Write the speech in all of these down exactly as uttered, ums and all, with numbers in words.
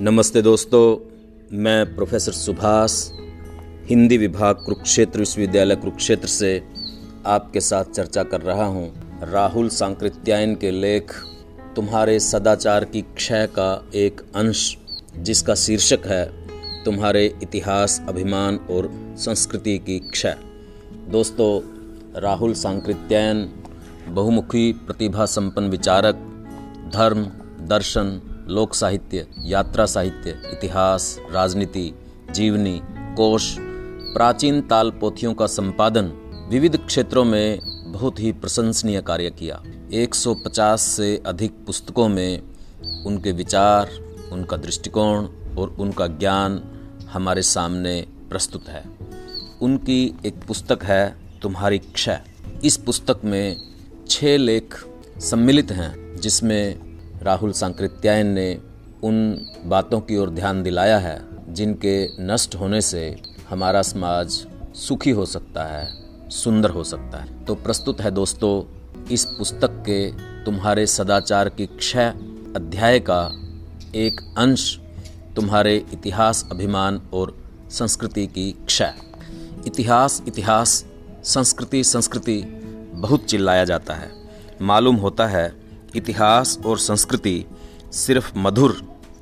नमस्ते दोस्तों, मैं प्रोफेसर सुभाष, हिंदी विभाग कुरुक्षेत्र विश्वविद्यालय कुरुक्षेत्र से आपके साथ चर्चा कर रहा हूँ राहुल सांकृत्यायन के लेख तुम्हारे सदाचार की क्षय का एक अंश, जिसका शीर्षक है तुम्हारे इतिहास, अभिमान और संस्कृति की क्षय। दोस्तों, राहुल सांकृत्यायन बहुमुखी प्रतिभा संपन्न विचारक, धर्म, दर्शन, लोक साहित्य, यात्रा साहित्य, इतिहास, राजनीति, जीवनी, कोश, प्राचीन ताल पोथियों का संपादन, विविध क्षेत्रों में बहुत ही प्रशंसनीय कार्य किया। एक सौ पचास से अधिक पुस्तकों में उनके विचार, उनका दृष्टिकोण और उनका ज्ञान हमारे सामने प्रस्तुत है। उनकी एक पुस्तक है तुम्हारी क्षय। इस पुस्तक में छः लेख सम्मिलित हैं, जिसमें राहुल सांकृत्यायन ने उन बातों की ओर ध्यान दिलाया है जिनके नष्ट होने से हमारा समाज सुखी हो सकता है, सुंदर हो सकता है। तो प्रस्तुत है दोस्तों इस पुस्तक के तुम्हारे सदाचार की क्षय अध्याय का एक अंश, तुम्हारे इतिहास, अभिमान और संस्कृति की क्षय। इतिहास इतिहास, संस्कृति संस्कृति बहुत चिल्लाया जाता है। मालूम होता है इतिहास और संस्कृति सिर्फ मधुर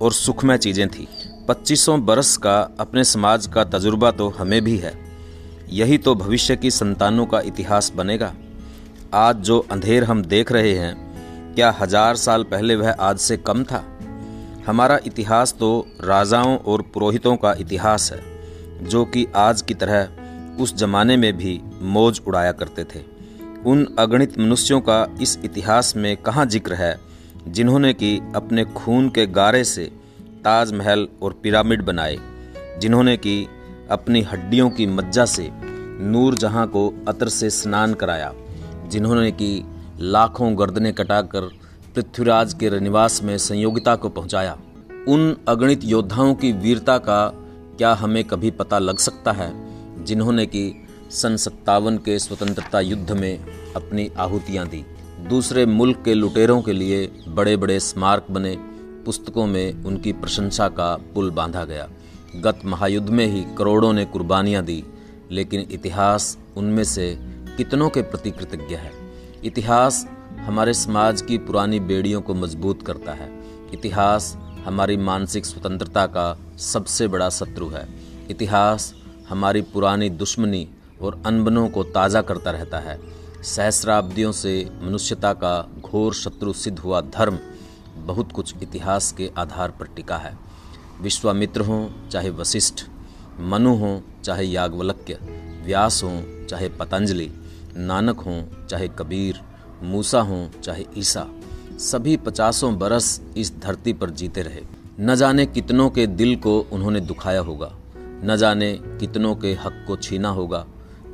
और सुखमय चीज़ें थी। पच्चीसों बरस का अपने समाज का तजुर्बा तो हमें भी है। यही तो भविष्य की संतानों का इतिहास बनेगा। आज जो अंधेर हम देख रहे हैं, क्या हजार साल पहले वह आज से कम था? हमारा इतिहास तो राजाओं और पुरोहितों का इतिहास है, जो कि आज की तरह उस जमाने में भी मौज उड़ाया करते थे। उन अगणित मनुष्यों का इस इतिहास में कहाँ जिक्र है, जिन्होंने कि अपने खून के गारे से ताजमहल और पिरामिड बनाए, जिन्होंने कि अपनी हड्डियों की मज्जा से नूर जहाँ को अतर से स्नान कराया, जिन्होंने कि लाखों गर्दनें कटाकर पृथ्वीराज के निवास में संयोगिता को पहुँचाया। उन अगणित योद्धाओं की वीरता का क्या हमें कभी पता लग सकता है, जिन्होंने कि सन सत्तावन के स्वतंत्रता युद्ध में अपनी आहुतियाँ दी, दूसरे मुल्क के लुटेरों के लिए बड़े बड़े स्मारक बने, पुस्तकों में उनकी प्रशंसा का पुल बांधा गया। गत महायुद्ध में ही करोड़ों ने कुर्बानियाँ दी, लेकिन इतिहास उनमें से कितनों के प्रति कृतज्ञ है। इतिहास हमारे समाज की पुरानी बेड़ियों को मजबूत करता है। इतिहास हमारी मानसिक स्वतंत्रता का सबसे बड़ा शत्रु है। इतिहास हमारी पुरानी दुश्मनी और अनबनों को ताज़ा करता रहता है। सहस्राब्दियों से मनुष्यता का घोर शत्रु सिद्ध हुआ धर्म बहुत कुछ इतिहास के आधार पर टिका है। विश्वामित्र हों चाहे वशिष्ठ, मनु हों चाहे यागवलक्य, व्यास हों चाहे पतंजलि, नानक हों चाहे कबीर, मूसा हों चाहे ईसा, सभी पचासों बरस इस धरती पर जीते रहे। न जाने कितनों के दिल को उन्होंने दुखाया होगा, न जाने कितनों के हक को छीना होगा,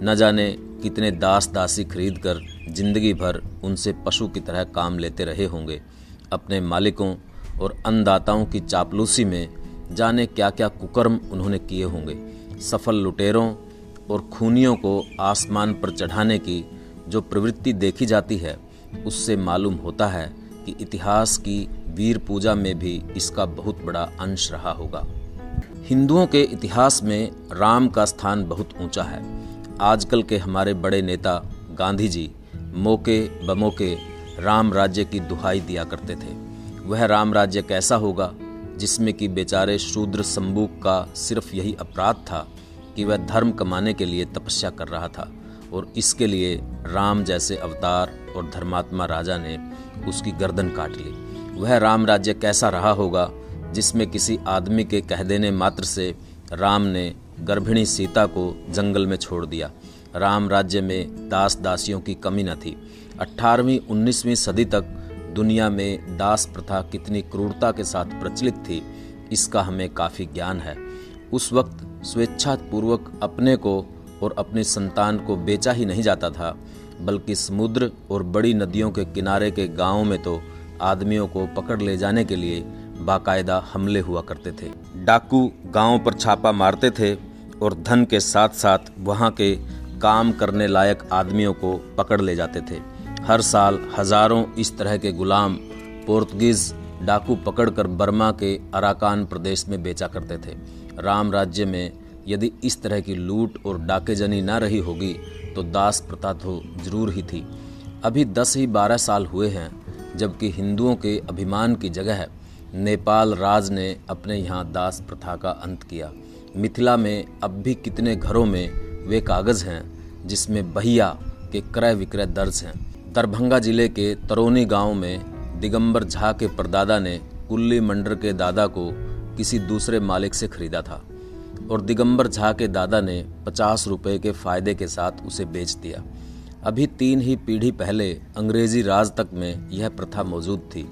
न जाने कितने दास दासी खरीद कर जिंदगी भर उनसे पशु की तरह काम लेते रहे होंगे। अपने मालिकों और अन्नदाताओं की चापलूसी में जाने क्या क्या कुकर्म उन्होंने किए होंगे। सफल लुटेरों और खूनियों को आसमान पर चढ़ाने की जो प्रवृत्ति देखी जाती है, उससे मालूम होता है कि इतिहास की वीर पूजा में भी इसका बहुत बड़ा अंश रहा होगा। हिंदुओं के इतिहास में राम का स्थान बहुत ऊंचा है। आजकल के हमारे बड़े नेता गांधी जी मौके बमौके राम राज्य की दुहाई दिया करते थे। वह राम राज्य कैसा होगा जिसमें कि बेचारे शूद्र शम्बूक का सिर्फ यही अपराध था कि वह धर्म कमाने के लिए तपस्या कर रहा था, और इसके लिए राम जैसे अवतार और धर्मात्मा राजा ने उसकी गर्दन काट ली। वह राम राज्य कैसा रहा होगा जिसमें किसी आदमी के कह देने मात्र से राम ने गर्भिणी सीता को जंगल में छोड़ दिया। राम राज्य में दास दासियों की कमी न थी। अट्ठारहवीं उन्नीसवीं सदी तक दुनिया में दास प्रथा कितनी क्रूरता के साथ प्रचलित थी, इसका हमें काफ़ी ज्ञान है। उस वक्त स्वेच्छापूर्वक अपने को और अपनी संतान को बेचा ही नहीं जाता था, बल्कि समुद्र और बड़ी नदियों के किनारे के गाँवों में तो आदमियों को पकड़ ले जाने के लिए बाकायदा हमले हुआ करते थे। डाकू गाँव पर छापा मारते थे और धन के साथ साथ वहाँ के काम करने लायक आदमियों को पकड़ ले जाते थे। हर साल हजारों इस तरह के गुलाम पोर्तुगीज़ डाकू पकड़कर बर्मा के अराकान प्रदेश में बेचा करते थे। राम राज्य में यदि इस तरह की लूट और डाकेजनी ना रही होगी तो दास प्रथा तो जरूर ही थी। अभी दस ही बारह साल हुए हैं, जबकि हिंदुओं के अभिमान की जगह नेपाल राज ने अपने यहाँ दास प्रथा का अंत किया। मिथिला में अब भी कितने घरों में वे कागज़ हैं जिसमें बहिया के क्रय विक्रय दर्ज हैं। दरभंगा जिले के तरोनी गांव में दिगंबर झा के परदादा ने कुल्ली मंडर के दादा को किसी दूसरे मालिक से खरीदा था और दिगंबर झा के दादा ने पचास रुपये के फ़ायदे के साथ उसे बेच दिया। अभी तीन ही पीढ़ी पहले अंग्रेजी राज तक में यह प्रथा मौजूद थी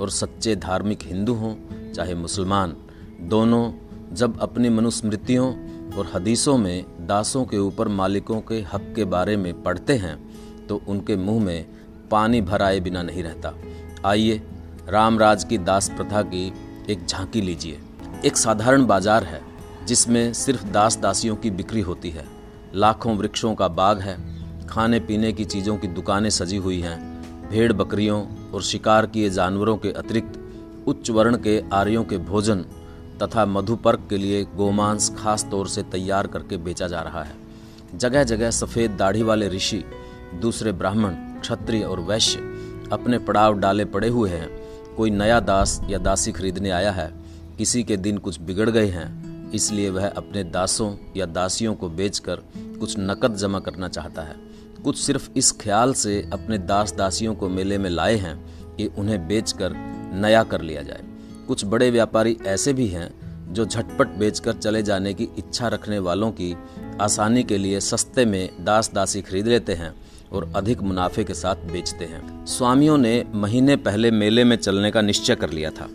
और सच्चे धार्मिक हिंदू हों चाहे मुसलमान, दोनों जब अपनी मनुस्मृतियों और हदीसों में दासों के ऊपर मालिकों के हक के बारे में पढ़ते हैं तो उनके मुंह में पानी भराए बिना नहीं रहता। आइए रामराज की दास प्रथा की एक झांकी लीजिए। एक साधारण बाजार है जिसमें सिर्फ दास दासियों की बिक्री होती है। लाखों वृक्षों का बाग है, खाने पीने की चीज़ों की दुकानें सजी हुई हैं। भेड़ बकरियों और शिकार किए जानवरों के अतिरिक्त उच्च वर्ण के आर्यों के भोजन तथा मधुपर्क के लिए गोमांस खास तौर से तैयार करके बेचा जा रहा है। जगह जगह सफ़ेद दाढ़ी वाले ऋषि, दूसरे ब्राह्मण, क्षत्रिय और वैश्य अपने पड़ाव डाले पड़े हुए हैं। कोई नया दास या दासी खरीदने आया है, किसी के दिन कुछ बिगड़ गए हैं, इसलिए वह अपने दासों या दासियों को बेचकर कुछ नकद जमा करना चाहता है। कुछ सिर्फ इस ख्याल से अपने दास दासियों को मेले में लाए हैं कि उन्हें बेचकर नया कर लिया जाए। कुछ बड़े व्यापारी ऐसे भी हैं जो झटपट बेचकर चले जाने की इच्छा रखने वालों की आसानी के लिए सस्ते में दास दासी खरीद लेते हैं और अधिक मुनाफे के साथ बेचते हैं। स्वामियों ने महीने पहले मेले में चलने का निश्चय कर लिया था।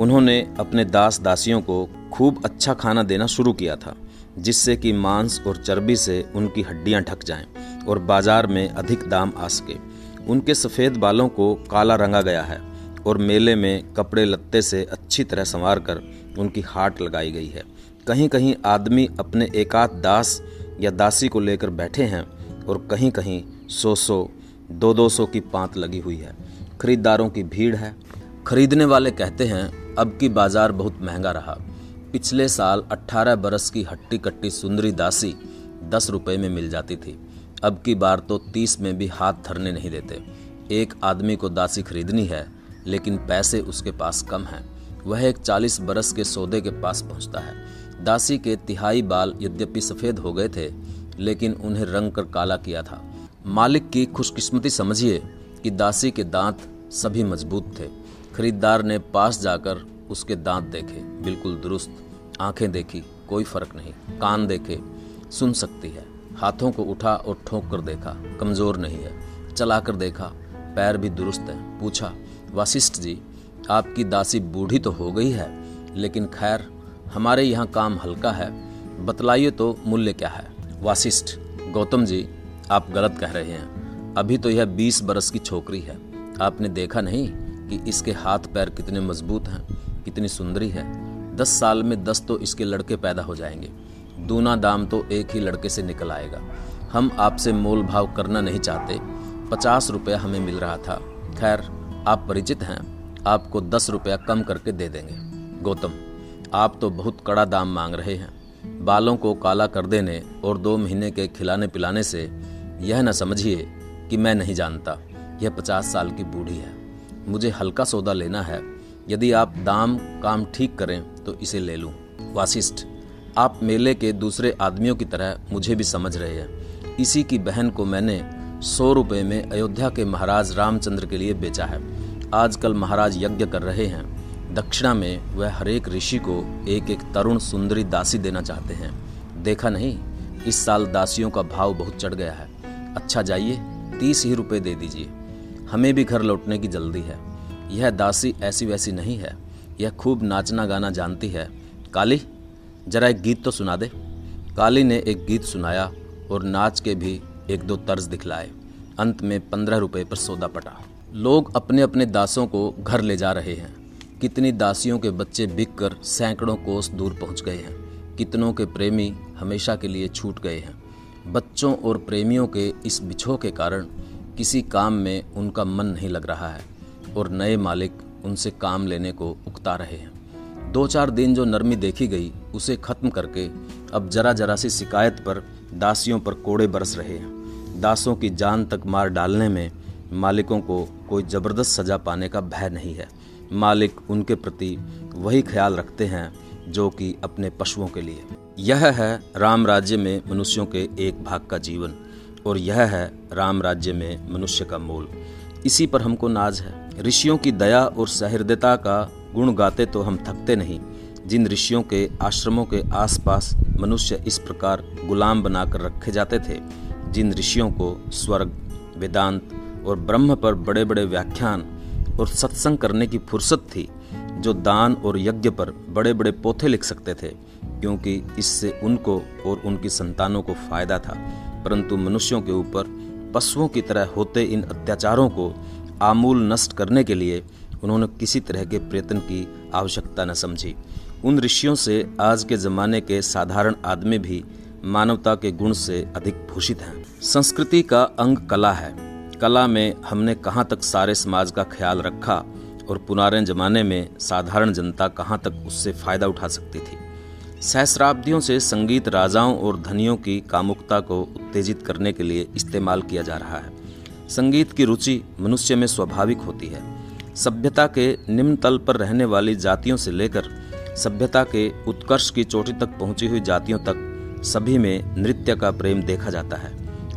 उन्होंने अपने दास दासियों को खूब अच्छा खाना देना शुरू किया था, जिससे कि मांस और चर्बी से उनकी हड्डियां ढक जाएं और बाजार में अधिक दाम आ सके। उनके सफ़ेद बालों को काला रंगा गया है और मेले में कपड़े लत्ते से अच्छी तरह संवार कर उनकी हाट लगाई गई है। कहीं कहीं आदमी अपने एकाध दास या दासी को लेकर बैठे हैं और कहीं कहीं सौ सौ दो दो सौ की पाँत लगी हुई है। खरीदारों की भीड़ है। खरीदने वाले कहते हैं, अब की बाज़ार बहुत महंगा रहा। पिछले साल अट्ठारह बरस की हट्टी कट्टी सुंदरी दासी दस रुपये में मिल जाती थी, अब की बार तो तीस में भी हाथ धरने नहीं देते। एक आदमी को दासी खरीदनी है लेकिन पैसे उसके पास कम हैं। वह एक चालीस बरस के सौदे के पास पहुंचता है। दासी के तिहाई बाल यद्यपि सफ़ेद हो गए थे लेकिन उन्हें रंग कर काला किया था। मालिक की खुशकिस्मती समझिए कि दासी के दांत सभी मजबूत थे। खरीदार ने पास जाकर उसके दांत देखे, बिल्कुल दुरुस्त। आंखें देखी, कोई फर्क नहीं। कान देखे, सुन सकती है। हाथों को उठा और ठोक कर देखा, कमज़ोर नहीं है। चला कर देखा, पैर भी दुरुस्त हैं। पूछा, वशिष्ठ जी आपकी दासी बूढ़ी तो हो गई है, लेकिन खैर हमारे यहाँ काम हल्का है, बतलाइए तो मूल्य क्या है। वशिष्ठ, गौतम जी आप गलत कह रहे हैं, अभी तो यह बीस बरस की छोकरी है। आपने देखा नहीं कि इसके हाथ पैर कितने मजबूत हैं, कितनी सुंदरी है। दस साल में दस तो इसके लड़के पैदा हो जाएंगे। दूना दाम तो एक ही लड़के से निकल आएगा। हम आपसे मोल भाव करना नहीं चाहते। पचास रुपया हमें मिल रहा था, खैर आप परिचित हैं, आपको दस रुपया कम करके दे देंगे। गौतम, आप तो बहुत कड़ा दाम मांग रहे हैं। बालों को काला कर देने और दो महीने के खिलाने पिलाने से यह न समझिए कि मैं नहीं जानता। यह पचास साल की बूढ़ी है, मुझे हल्का सौदा लेना है। यदि आप दाम काम ठीक करें तो इसे ले लूं। वशिष्ठ, आप मेले के दूसरे आदमियों की तरह मुझे भी समझ रहे हैं। इसी की बहन को मैंने सौ रुपये में अयोध्या के महाराज रामचंद्र के लिए बेचा है। आजकल महाराज यज्ञ कर रहे हैं। दक्षिणा में वह हरेक ऋषि को एक एक तरुण सुंदरी दासी देना चाहते हैं। देखा नहीं, इस साल दासियों का भाव बहुत चढ़ गया है। अच्छा जाइए, तीस ही रुपये दे दीजिए, हमें भी घर लौटने की जल्दी है। यह दासी ऐसी वैसी नहीं है, यह खूब नाचना गाना जानती है। काली, जरा एक गीत तो सुना दे। काली ने एक गीत सुनाया और नाच के भी एक दो तर्ज दिखलाए। अंत में पंद्रह रुपये पर सौदा पटा। लोग अपने अपने दासों को घर ले जा रहे हैं। कितनी दासियों के बच्चे बिक कर सैकड़ों कोस दूर पहुंच गए हैं। कितनों के प्रेमी हमेशा के लिए छूट गए हैं। बच्चों और प्रेमियों के इस बिछोह के कारण किसी काम में उनका मन नहीं लग रहा है और नए मालिक उनसे काम लेने को उकता रहे हैं। दो चार दिन जो नरमी देखी गई उसे खत्म करके अब जरा जरा सी शिकायत पर दासियों पर कोड़े बरस रहे हैं। दासों की जान तक मार डालने में मालिकों को कोई ज़बरदस्त सज़ा पाने का भय नहीं है। मालिक उनके प्रति वही ख्याल रखते हैं जो कि अपने पशुओं के लिए। यह है राम राज्य में मनुष्यों के एक भाग का जीवन और यह है राम राज्य में मनुष्य का मोल। इसी पर हमको नाज है। ऋषियों की दया और सहृदयता का गुण गाते तो हम थकते नहीं। जिन ऋषियों के आश्रमों के आसपास मनुष्य इस प्रकार गुलाम बनाकर रखे जाते थे, जिन ऋषियों को स्वर्ग, वेदांत और ब्रह्म पर बड़े बड़े व्याख्यान और सत्संग करने की फुर्सत थी, जो दान और यज्ञ पर बड़े बड़े पोथे लिख सकते थे क्योंकि इससे उनको और उनकी संतानों को फायदा था, परंतु मनुष्यों के ऊपर पशुओं की तरह होते इन अत्याचारों को आमूल नष्ट करने के लिए उन्होंने किसी तरह के प्रयत्न की आवश्यकता न समझी। उन ऋषियों से आज के ज़माने के साधारण आदमी भी मानवता के गुण से अधिक भूषित हैं। संस्कृति का अंग कला है। कला में हमने कहाँ तक सारे समाज का ख्याल रखा और पुराने जमाने में साधारण जनता कहाँ तक उससे फ़ायदा उठा सकती थी। सहस्राब्दियों से संगीत राजाओं और धनियों की कामुकता को उत्तेजित करने के लिए इस्तेमाल किया जा रहा है। संगीत की रुचि मनुष्य में स्वाभाविक होती है। सभ्यता के निम्न तल पर रहने वाली जातियों से लेकर सभ्यता के उत्कर्ष की चोटी तक पहुँची हुई जातियों तक सभी में नृत्य का प्रेम देखा जाता है।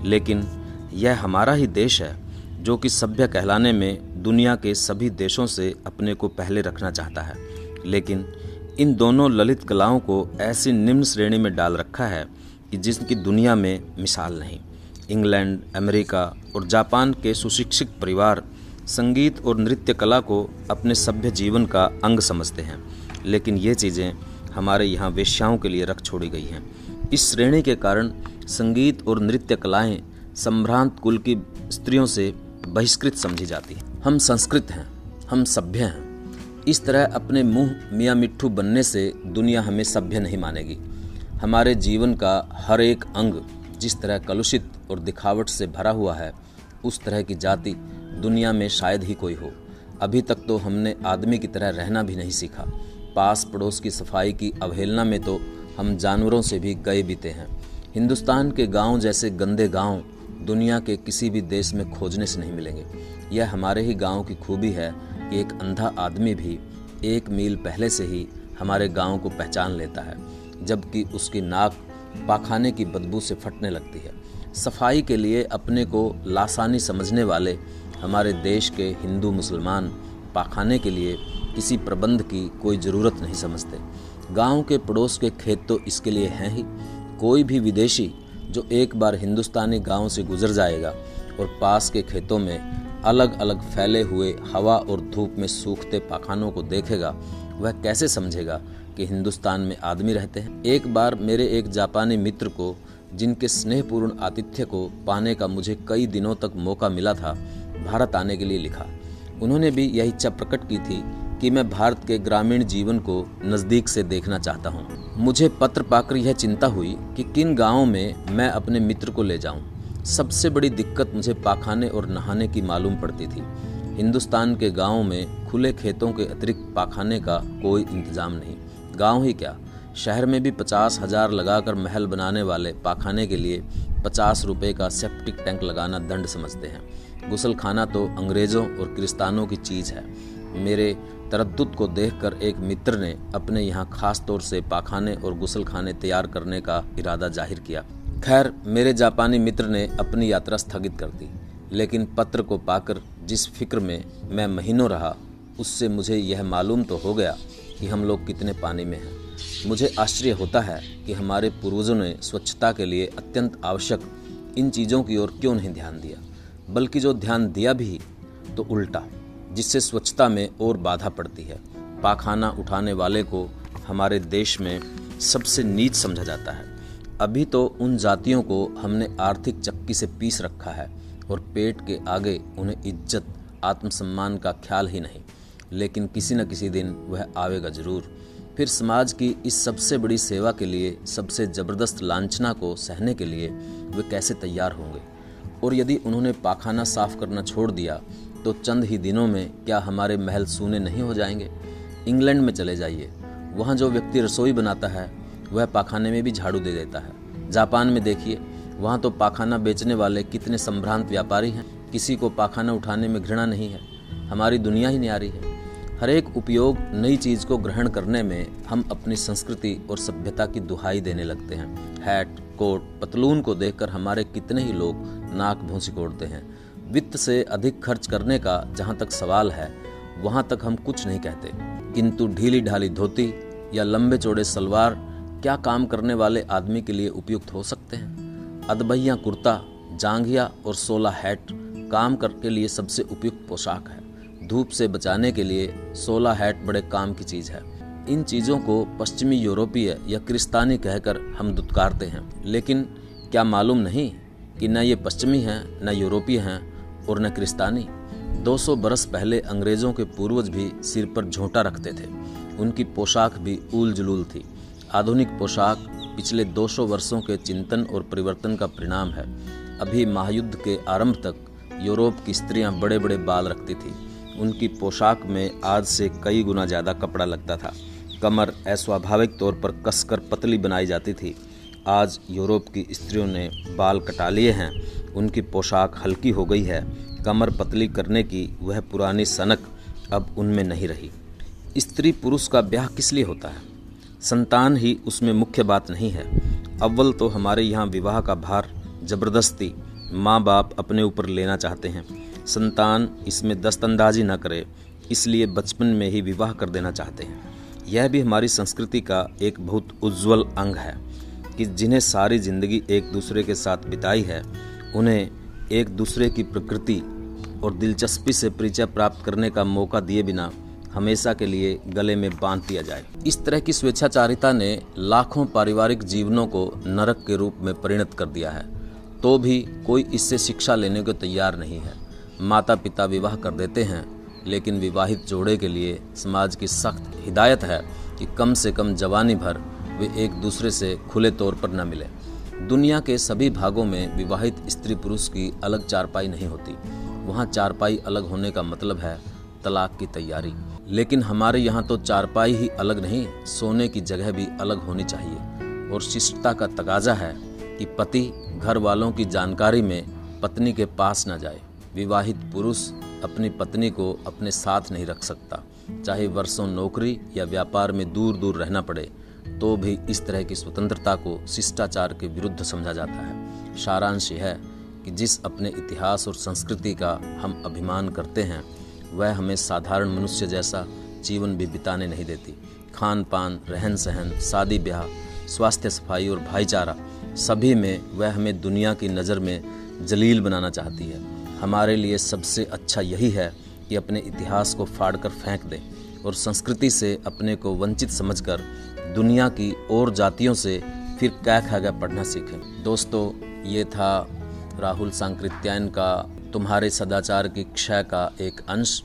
लेकिन यह हमारा ही देश है जो कि सभ्य कहलाने में दुनिया के सभी देशों से अपने को पहले रखना चाहता है, लेकिन इन दोनों ललित कलाओं को ऐसी निम्न श्रेणी में डाल रखा है कि जिसकी दुनिया में मिसाल नहीं। इंग्लैंड, अमेरिका और जापान के सुशिक्षित परिवार संगीत और नृत्य कला को अपने सभ्य जीवन का अंग समझते हैं, लेकिन ये चीज़ें हमारे यहाँ वेश्याओं के लिए रख छोड़ी गई हैं। इस श्रेणी के कारण संगीत और नृत्य कलाएँ संभ्रांत कुल की स्त्रियों से बहिष्कृत समझी जाती है। हम संस्कृत हैं, हम सभ्य हैं। इस तरह अपने मुंह मियाँ मिट्ठू बनने से दुनिया हमें सभ्य नहीं मानेगी। हमारे जीवन का हर एक अंग जिस तरह कलुषित और दिखावट से भरा हुआ है, उस तरह की जाति दुनिया में शायद ही कोई हो। अभी तक तो हमने आदमी की तरह रहना भी नहीं सीखा। पास पड़ोस की सफाई की अवहेलना में तो हम जानवरों से भी गए बीते हैं। हिंदुस्तान के गाँव जैसे गंदे गाँव दुनिया के किसी भी देश में खोजने से नहीं मिलेंगे। यह हमारे ही गांव की खूबी है कि एक अंधा आदमी भी एक मील पहले से ही हमारे गांव को पहचान लेता है, जबकि उसकी नाक पाखाने की बदबू से फटने लगती है। सफाई के लिए अपने को लासानी समझने वाले हमारे देश के हिंदू मुसलमान पाखाने के लिए किसी प्रबंध की कोई ज़रूरत नहीं समझते। गाँव के पड़ोस के खेत तो इसके लिए हैं ही। कोई भी विदेशी जो एक बार हिंदुस्तानी गांव से गुजर जाएगा और पास के खेतों में अलग अलग फैले हुए हवा और धूप में सूखते पाखानों को देखेगा, वह कैसे समझेगा कि हिंदुस्तान में आदमी रहते हैं। एक बार मेरे एक जापानी मित्र को, जिनके स्नेहपूर्ण आतिथ्य को पाने का मुझे कई दिनों तक मौका मिला था, भारत आने के लिए लिखा। उन्होंने भी यही इच्छा प्रकट की थी कि मैं भारत के ग्रामीण जीवन को नज़दीक से देखना चाहता हूँ। मुझे पत्र पाकर यह चिंता हुई कि किन गाँव में मैं अपने मित्र को ले जाऊँ। सबसे बड़ी दिक्कत मुझे पाखाने और नहाने की मालूम पड़ती थी। हिंदुस्तान के गाँव में खुले खेतों के अतिरिक्त पाखाने का कोई इंतज़ाम नहीं। गाँव ही क्या, शहर में भी पचास हज़ार लगाकर महल बनाने वाले पाखाने के लिए पचास रुपये का सेप्टिक टैंक लगाना दंड समझते हैं। गुसलखाना तो अंग्रेज़ों और क्रिस्तानों की चीज़ है। मेरे तरद्दुत को देखकर एक मित्र ने अपने यहाँ खास तौर से पाखाने और गुसलखाने तैयार करने का इरादा जाहिर किया। खैर, मेरे जापानी मित्र ने अपनी यात्रा स्थगित कर दी, लेकिन पत्र को पाकर जिस फिक्र में मैं महीनों रहा, उससे मुझे यह मालूम तो हो गया कि हम लोग कितने पानी में हैं। मुझे आश्चर्य होता है कि हमारे पूर्वजों ने स्वच्छता के लिए अत्यंत आवश्यक इन चीज़ों की ओर क्यों नहीं ध्यान दिया, बल्कि जो ध्यान दिया भी तो उल्टा, जिससे स्वच्छता में और बाधा पड़ती है। पाखाना उठाने वाले को हमारे देश में सबसे नीच समझा जाता है। अभी तो उन जातियों को हमने आर्थिक चक्की से पीस रखा है और पेट के आगे उन्हें इज्जत, आत्मसम्मान का ख्याल ही नहीं। लेकिन किसी न किसी दिन वह आवेगा जरूर। फिर समाज की इस सबसे बड़ी सेवा के लिए, सबसे ज़बरदस्त लांछना को सहने के लिए वे कैसे तैयार होंगे। और यदि उन्होंने पाखाना साफ करना छोड़ दिया तो चंद ही दिनों में क्या हमारे महल सूने नहीं हो जाएंगे। इंग्लैंड में चले जाइए, वहाँ जो व्यक्ति रसोई बनाता है वह पाखाने में भी झाड़ू दे देता है। जापान में देखिए, वहाँ तो पाखाना बेचने वाले कितने संभ्रांत व्यापारी हैं, किसी को पाखाना उठाने में घृणा नहीं है। हमारी दुनिया ही न्यारी है। हर एक उपयोग नई चीज़ को ग्रहण करने में हम अपनी संस्कृति और सभ्यता की दुहाई देने लगते हैं। हैट, कोट, पतलून को देखकर हमारे कितने ही लोग नाक भौं सिकोड़ते हैं। वित्त से अधिक खर्च करने का जहाँ तक सवाल है वहाँ तक हम कुछ नहीं कहते, किंतु ढीली ढाली धोती या लंबे चौड़े सलवार क्या काम करने वाले आदमी के लिए उपयुक्त हो सकते हैं। अदबैया कुर्ता, जांघिया और सोला हैट काम करके लिए सबसे उपयुक्त पोशाक है। धूप से बचाने के लिए सोला हैट बड़े काम की चीज़ है। इन चीज़ों को पश्चिमी यूरोपीय या क्रिस्तानी कहकर हम दुत्कारते हैं, लेकिन क्या मालूम नहीं कि न ये पश्चिमी हैं, न यूरोपीय हैं और न क्रिस्तानी। दो सौ बरस पहले अंग्रेज़ों के पूर्वज भी सिर पर झोंटा रखते थे। उनकी पोशाक भी ऊल जुलूल थी। आधुनिक पोशाक पिछले दो सौ वर्षों के चिंतन और परिवर्तन का परिणाम है। अभी महायुद्ध के आरंभ तक यूरोप की स्त्रियाँ बड़े बड़े बाल रखती थीं। उनकी पोशाक में आज से कई गुना ज़्यादा कपड़ा लगता था। कमर अस्वाभाविक तौर पर कसकर पतली बनाई जाती थी। आज यूरोप की स्त्रियों ने बाल कटा लिए हैं, उनकी पोशाक हल्की हो गई है। कमर पतली करने की वह पुरानी सनक अब उनमें नहीं रही। स्त्री पुरुष का ब्याह किस लिए होता है? संतान ही उसमें मुख्य बात नहीं है। अव्वल तो हमारे यहाँ विवाह का भार जबरदस्ती माँ बाप अपने ऊपर लेना चाहते हैं। संतान इसमें दस्तंदाजी न करे, इसलिए बचपन में ही विवाह कर देना चाहते हैं। यह भी हमारी संस्कृति का एक बहुत उज्जवल अंग है कि जिन्हें सारी जिंदगी एक दूसरे के साथ बिताई है, उन्हें एक दूसरे की प्रकृति और दिलचस्पी से परिचय प्राप्त करने का मौका दिए बिना हमेशा के लिए गले में बांध दिया जाए। इस तरह की स्वेच्छाचारिता ने लाखों पारिवारिक जीवनों को नरक के रूप में परिणत कर दिया है, तो भी कोई इससे शिक्षा लेने को तैयार नहीं है। माता पिता विवाह कर देते हैं, लेकिन विवाहित जोड़े के लिए समाज की सख्त हिदायत है कि कम से कम जवानी भर वे एक दूसरे से खुले तौर पर न मिलें। दुनिया के सभी भागों में विवाहित स्त्री पुरुष की अलग चारपाई नहीं होती। वहाँ चारपाई अलग होने का मतलब है तलाक की तैयारी। लेकिन हमारे यहाँ तो चारपाई ही अलग नहीं, सोने की जगह भी अलग होनी चाहिए। और शिष्टता का तकाजा है कि पति घर वालों की जानकारी में पत्नी के पास न जाए। विवाहित पुरुष अपनी पत्नी को अपने साथ नहीं रख सकता, चाहे वर्षों नौकरी या व्यापार में दूर दूर रहना पड़े, तो भी इस तरह की स्वतंत्रता को शिष्टाचार के विरुद्ध समझा जाता है। सारांश यह है कि जिस अपने इतिहास और संस्कृति का हम अभिमान करते हैं, वह हमें साधारण मनुष्य जैसा जीवन भी बिताने नहीं देती। खान पान, रहन सहन, शादी ब्याह, स्वास्थ्य सफाई और भाईचारा, सभी में वह हमें दुनिया की नज़र में जलील बनाना चाहती है। हमारे लिए सबसे अच्छा यही है कि अपने इतिहास को फाड़ कर फेंक दें और संस्कृति से अपने को वंचित समझकर दुनिया की और जातियों से फिर क्या खागा पढ़ना सीखें। दोस्तों, ये था राहुल सांकृत्यायन का तुम्हारे सदाचार की क्षय का एक अंश,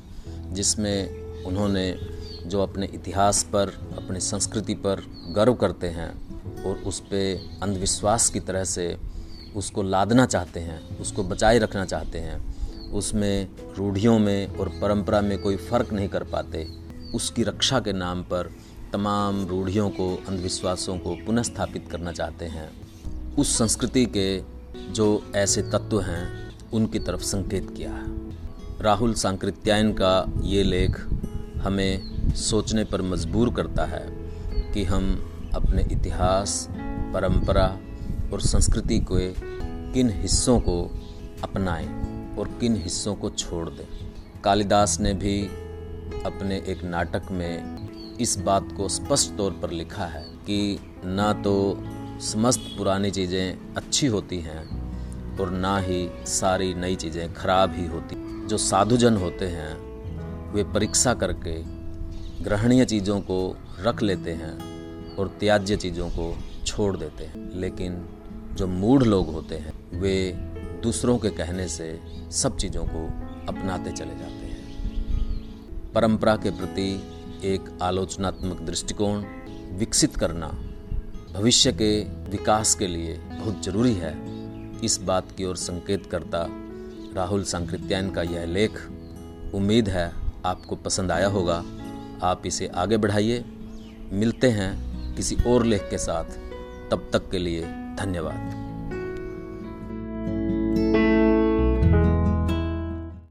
जिसमें उन्होंने जो अपने इतिहास पर, अपनी संस्कृति पर गर्व करते हैं और उस पर अंधविश्वास की तरह से उसको लादना चाहते हैं, उसको बचाए रखना चाहते हैं, उसमें रूढ़ियों में और परंपरा में कोई फ़र्क नहीं कर पाते, उसकी रक्षा के नाम पर तमाम रूढ़ियों को, अंधविश्वासों को पुनर्स्थापित करना चाहते हैं। उस संस्कृति के जो ऐसे तत्व हैं उनकी तरफ संकेत किया है। राहुल सांकृत्यायन का ये लेख हमें सोचने पर मजबूर करता है कि हम अपने इतिहास, परंपरा और संस्कृति के किन हिस्सों को अपनाएं और किन हिस्सों को छोड़ दें। कालिदास ने भी अपने एक नाटक में इस बात को स्पष्ट तौर पर लिखा है कि ना तो समस्त पुरानी चीज़ें अच्छी होती हैं और ना ही सारी नई चीज़ें खराब ही होती। जो साधुजन होते हैं वे परीक्षा करके ग्रहणीय चीज़ों को रख लेते हैं और त्याज्य चीज़ों को छोड़ देते हैं, लेकिन जो मूढ़ लोग होते हैं वे दूसरों के कहने से सब चीज़ों को अपनाते चले जाते हैं। परंपरा के प्रति एक आलोचनात्मक दृष्टिकोण विकसित करना भविष्य के विकास के लिए बहुत जरूरी है। इस बात की ओर संकेत करता राहुल सांकृत्यायन का यह लेख उम्मीद है आपको पसंद आया होगा। आप इसे आगे बढ़ाइए। मिलते हैं किसी और लेख के साथ। तब तक के लिए धन्यवाद।